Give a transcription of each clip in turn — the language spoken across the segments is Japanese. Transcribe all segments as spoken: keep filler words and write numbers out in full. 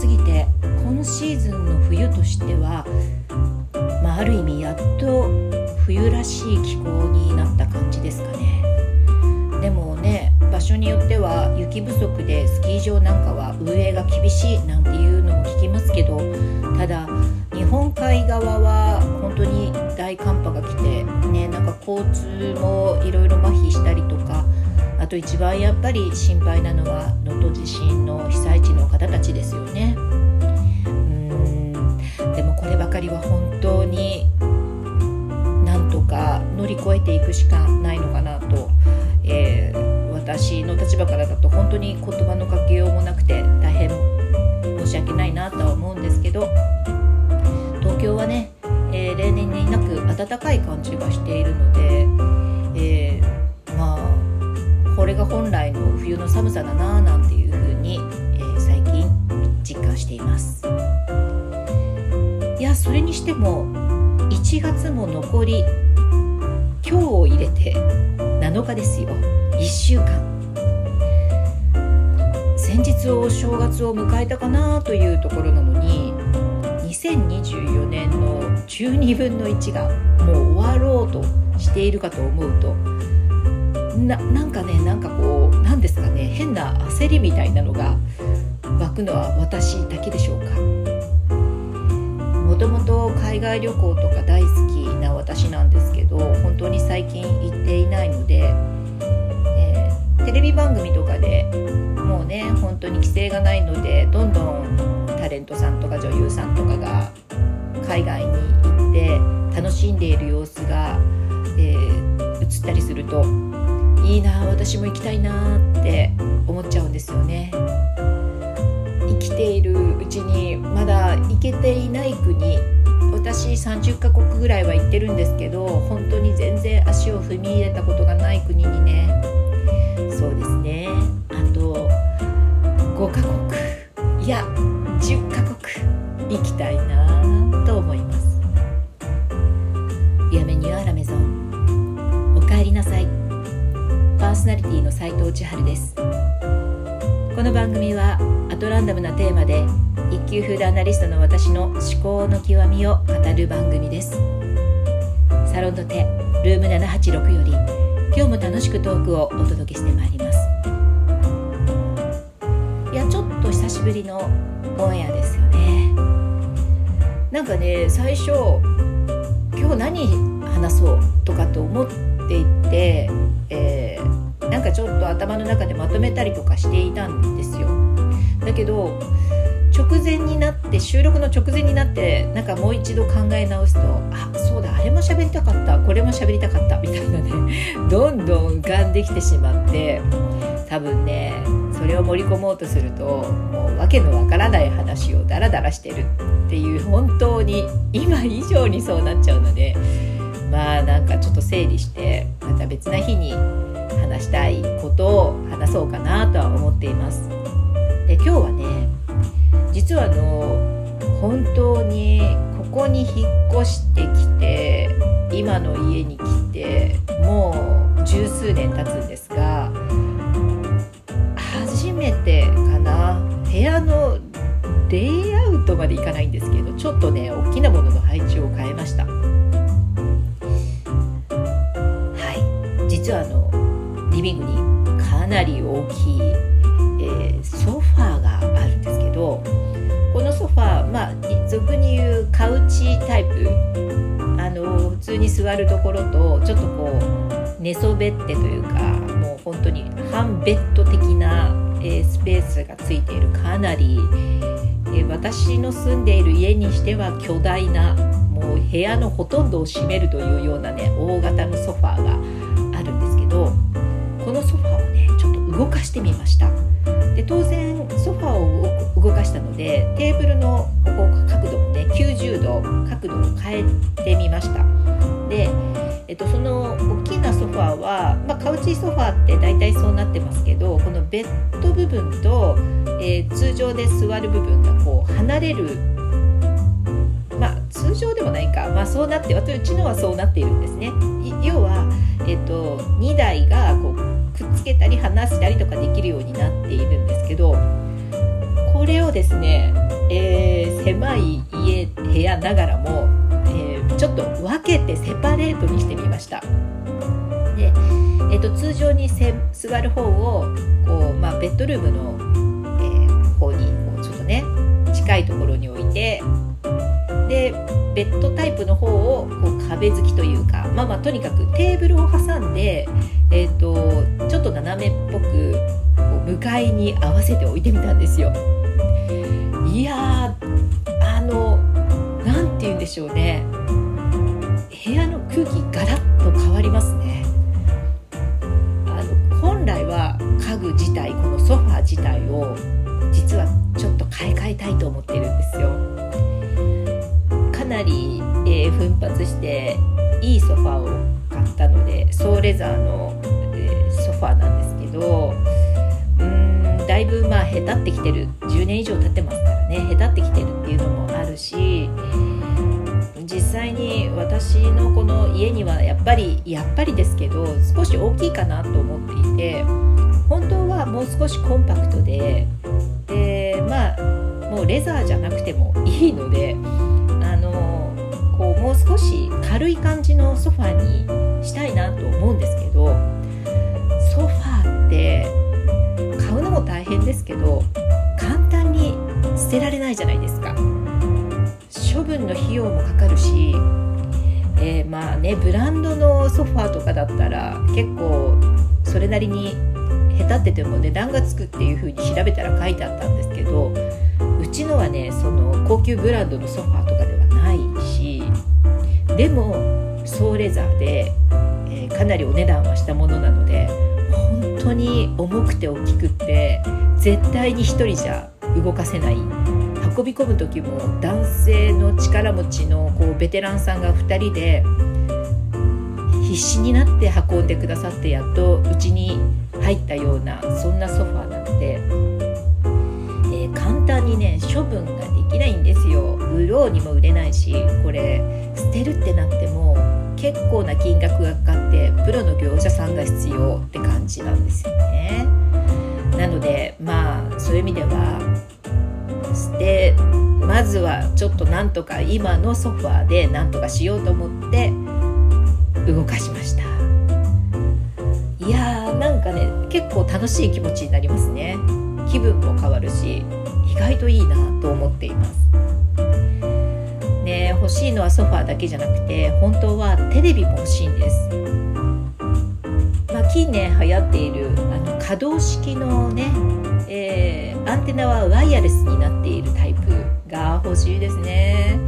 すぎて、今シーズンの冬としては、まあ、ある意味やっと冬らしい気候になった感じですかね。でもね、場所によっては雪不足でスキー場なんかは運営が厳しいなんていうのも聞きますけど、ただ日本海側は本当に大寒波が来て、ね、なんか交通もいろいろ麻痺したりとか、あと一番やっぱり心配なのは能登地震の被災地の方たちですよね。うーん、でもこればかりは本当になんとか乗り越えていくしかないのかなと、えー、私の立場からだと本当に言葉のかけようもなくて大変申し訳ないなとは思うんですけど、東京はね、えー、例年になく暖かい感じがしているので、えー、まあこれが本来の冬の寒さだなぁなんていう風に、えー、最近実感しています。いや、それにしてもいちがつも残り、今日を入れてなのかですよ。いっしゅうかん、先日お正月を迎えたかなというところなのに、にせんにじゅうよねんのじゅうにぶんのいちがもう終わろうとしているかと思うと、な, なんかねなんかこうなんですかね変な焦りみたいなのが湧くのは私だけでしょうか。もともと海外旅行とか大好きな私なんですけど、本当に最近行っていないので、えー、テレビ番組とかでもうね本当に規制がないので、どんどんタレントさんとか女優さんとかが海外に行って楽しんでいる様子が、えー、映ったりすると、いいな、私も行きたいなって思っちゃうんですよね。生きているうちにまだ行けていない国、私さんじゅっかこくぐらいは行ってるんですけど、本当に全然足を踏み入れたことがない国にね、そうですね、あとごかこく、いやじゅっかこく行きたいなと思います。やめにあらめぞん、おかえりなさい。パーソナリティの斉藤千春です。この番組はアトランダムなテーマで、一級フードアナリストの私の思考の極みを語る番組です。サロンドテルームななはちろくより、今日も楽しくトークをお届けしてまいります。いや、ちょっと久しぶりのオンエアですよね。なんかね、最初今日何話そうとかと思っていて、えー、なんかちょっと頭の中でまとめたりとかしていたんですよ。だけど直前になって、収録の直前になって、なんかもう一度考え直すと、あ、そうだ、あれも喋りたかった、これも喋りたかったみたいなねどんどん浮かんできてしまって、多分ねそれを盛り込もうとすると、もう訳のわからない話をダラダラしてるっていう、本当に今以上にそうなっちゃうので、まあなんかちょっと整理して、また別な日に話したいことを話そうかなとは思っています。で、今日はね、実はあの本当にここに引っ越してきて、今の家に来てもう十数年経つんですが、初めてかな、部屋のレイアウトまでいかないんですけど、ちょっとね大きなものの配置を変えました。実はあのリビングにかなり大きい、えー、ソファーがあるんですけど、このソファー、まあ俗に言うカウチタイプ、あの普通に座るところと、ちょっとこう寝そべってというか、もう本当に半ベッド的な、えー、スペースがついている、かなり、えー、私の住んでいる家にしては巨大な、もう部屋のほとんどを占めるというようなね、大型のソファーがあるんですけど、このソファーをねちょっと動かしてみました。で、当然ソファーを動かしたので、テーブルのここ角度もねきゅうじゅうど角度を変えてみました。で、えっと、その大きなソファーは、まあ、カウチソファーって大体そうなってますけど、このベッド部分と、えー、通常で座る部分がこう離れる、まあ通常でもないか、まあそうなって、私うちのはそうなっているんですね。要は、えっと、にだいがこうくっつけたり離したりとかできるようになっているんですけど、これれをですね、えー、狭い家部屋ながらも、えー、ちょっと分けてセパレートにしてみました。で、えー、と通常にせ座る方をこう、まあ、ベッドルームの、えー、方にこうちょっとね近いところに置いて、でベッドタイプの方をこう壁付きというか、まあまあとにかくテーブルを挟んで、えー、とちょっと斜めっぽく向かいに合わせて置いてみたんですよ。いやー、あのなんて言うんでしょうね、部屋の空気ガラッと変わりますね。あの本来は家具自体、このソファー自体を実はちょっと買い替えたいと思ってるんですよ。かなり、えー、奮発していいソファーを買ったので、総レザーの、えー、ソファーなんですけど、だいぶまあ下手ってきてる、じゅうねん以上経ってますからね、下手ってきてるっていうのもあるし、実際に私のこの家にはやっぱりやっぱりですけど少し大きいかなと思っていて、本当はもう少しコンパクトで、でまあもうレザーじゃなくてもいいので、あのこうもう少し軽い感じのソファーにしたいなと思うんですけど、ソファーって買うのも大変ですけど簡単に捨てられないじゃないですか。処分の費用もかかるし、えー、まあねブランドのソファーとかだったら結構それなりに下手ってても値段がつくっていう風に調べたら書いてあったんですけど、うちのはねその高級ブランドのソファーとかではないし、でも総レザーで、えー、かなりお値段はしたものなので本当に重くて大きくって絶対に一人じゃ動かせない、運び込む時も男性の力持ちのこうベテランさんがふたりで必死になって運んでくださって、やっとうちに入ったようなそんなソファーなので、えー、簡単にね処分ができないんですよ。売ろうにも売れないし、これ捨てるってなっても結構な金額がかかってプロの業者さんが必要って感じなんですよね。なのでまあそういう意味では捨て、まずはちょっとなんとか今のソファーでなんとかしようと思って動かしました。いやーなんかね結構楽しい気持ちになりますね。気分も変わるし意外といいなと思っています。欲しいのはソファーだけじゃなくて本当はテレビも欲しいんです。まあ、近年流行っているあの可動式のね、えー、アンテナはワイヤレスになっているタイプが欲しいですね。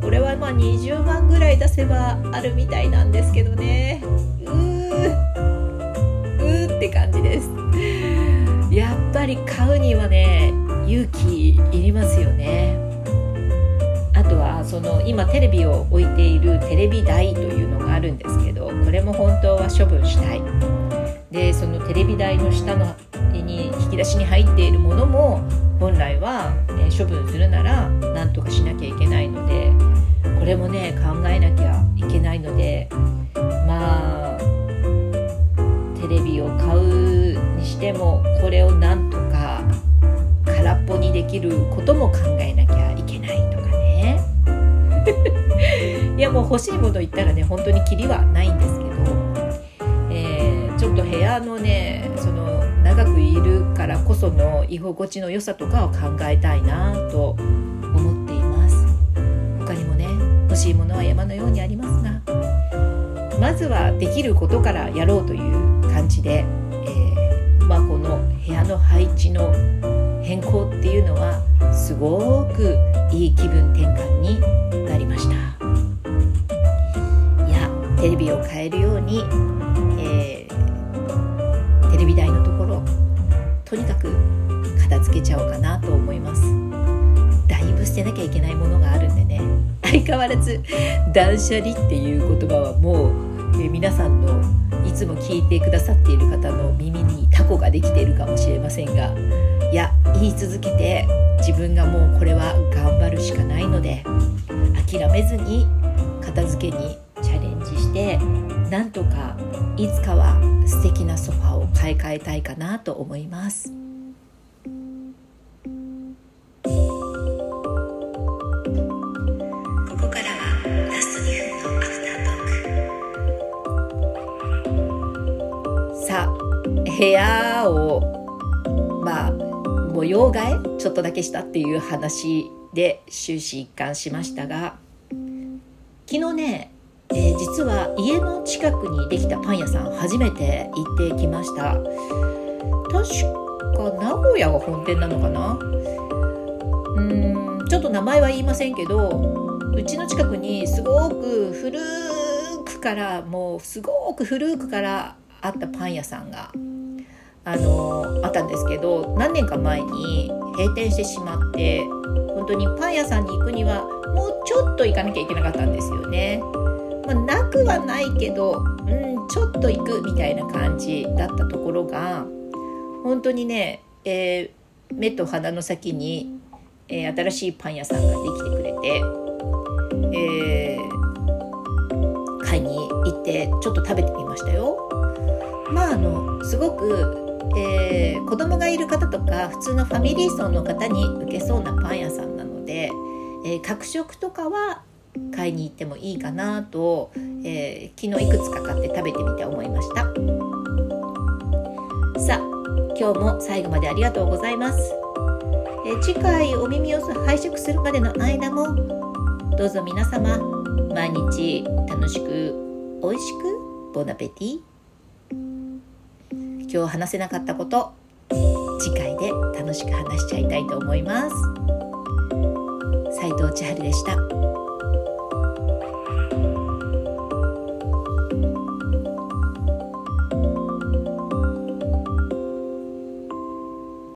これはまあにじゅうまんぐらい出せばあるみたいなんですけどね、うーうーって感じです。やっぱり買うにはね勇気いりますよね。あとはその今テレビを置いているテレビ台というのがあるんですけど、これも本当は処分したい。でそのテレビ台の下のに引き出しに入っているものも本来は、ね、処分するならなんとかしなきゃいけないので、これもね考えなきゃいけないので、まあテレビを買うにしてもこれをなんとか空っぽにできることも考えなきゃいけないとかねいやもう欲しいもの言ったらね本当にキリはないんですけど、えー、ちょっと部屋のねその長くいるからこその居心地の良さとかを考えたいなと思っています。他にもね欲しいものは山のようにありますが、まずはできることからやろうという感じで、えーまあ、この部屋の配置の変更っていうのはすごくいい気分転換になりました。いやテレビを変えるように、えー、テレビ台のところとにかく片付けちゃおうかなと思います。だいぶ捨てなきゃいけないものがあるんでね、相変わらず断捨離っていう言葉はもう、えー、皆さんのいつも聞いてくださっている方の耳にタコができているかもしれませんが、いや言い続けて自分がもうこれは頑張るしかないので諦めずに片付けにチャレンジして、なんとかいつかは素敵なソファーを買い替えたいかなと思います。部屋をまあ模様替えちょっとだけしたっていう話で終始一貫しましたが、昨日ね、えー、実は家の近くにできたパン屋さん初めて行ってきました。確か名古屋が本店なのかな、うーんちょっと名前は言いませんけど、うちの近くにすごく古くからもうすごく古くからあったパン屋さんがあのあったんですけど、何年か前に閉店してしまって、本当にパン屋さんに行くにはもうちょっと行かなきゃいけなかったんですよね、まあ、なくはないけど、うん、ちょっと行くみたいな感じだったところが、本当にね、えー、目と鼻の先に、えー、新しいパン屋さんができてくれて、えー、買いに行ってちょっと食べてみましたよ。まああのすごくえー、子供がいる方とか普通のファミリー層の方に受けそうなパン屋さんなので、えー、各食とかは買いに行ってもいいかなと、えー、昨日いくつか買って食べてみて思いました。さあ今日も最後までありがとうございます。えー、次回お耳を拝借するまでの間もどうぞ皆様毎日楽しくおいしくボナペティ。今日話せなかったこと、次回で楽しく話しちゃいたいと思います。斉藤千春でした。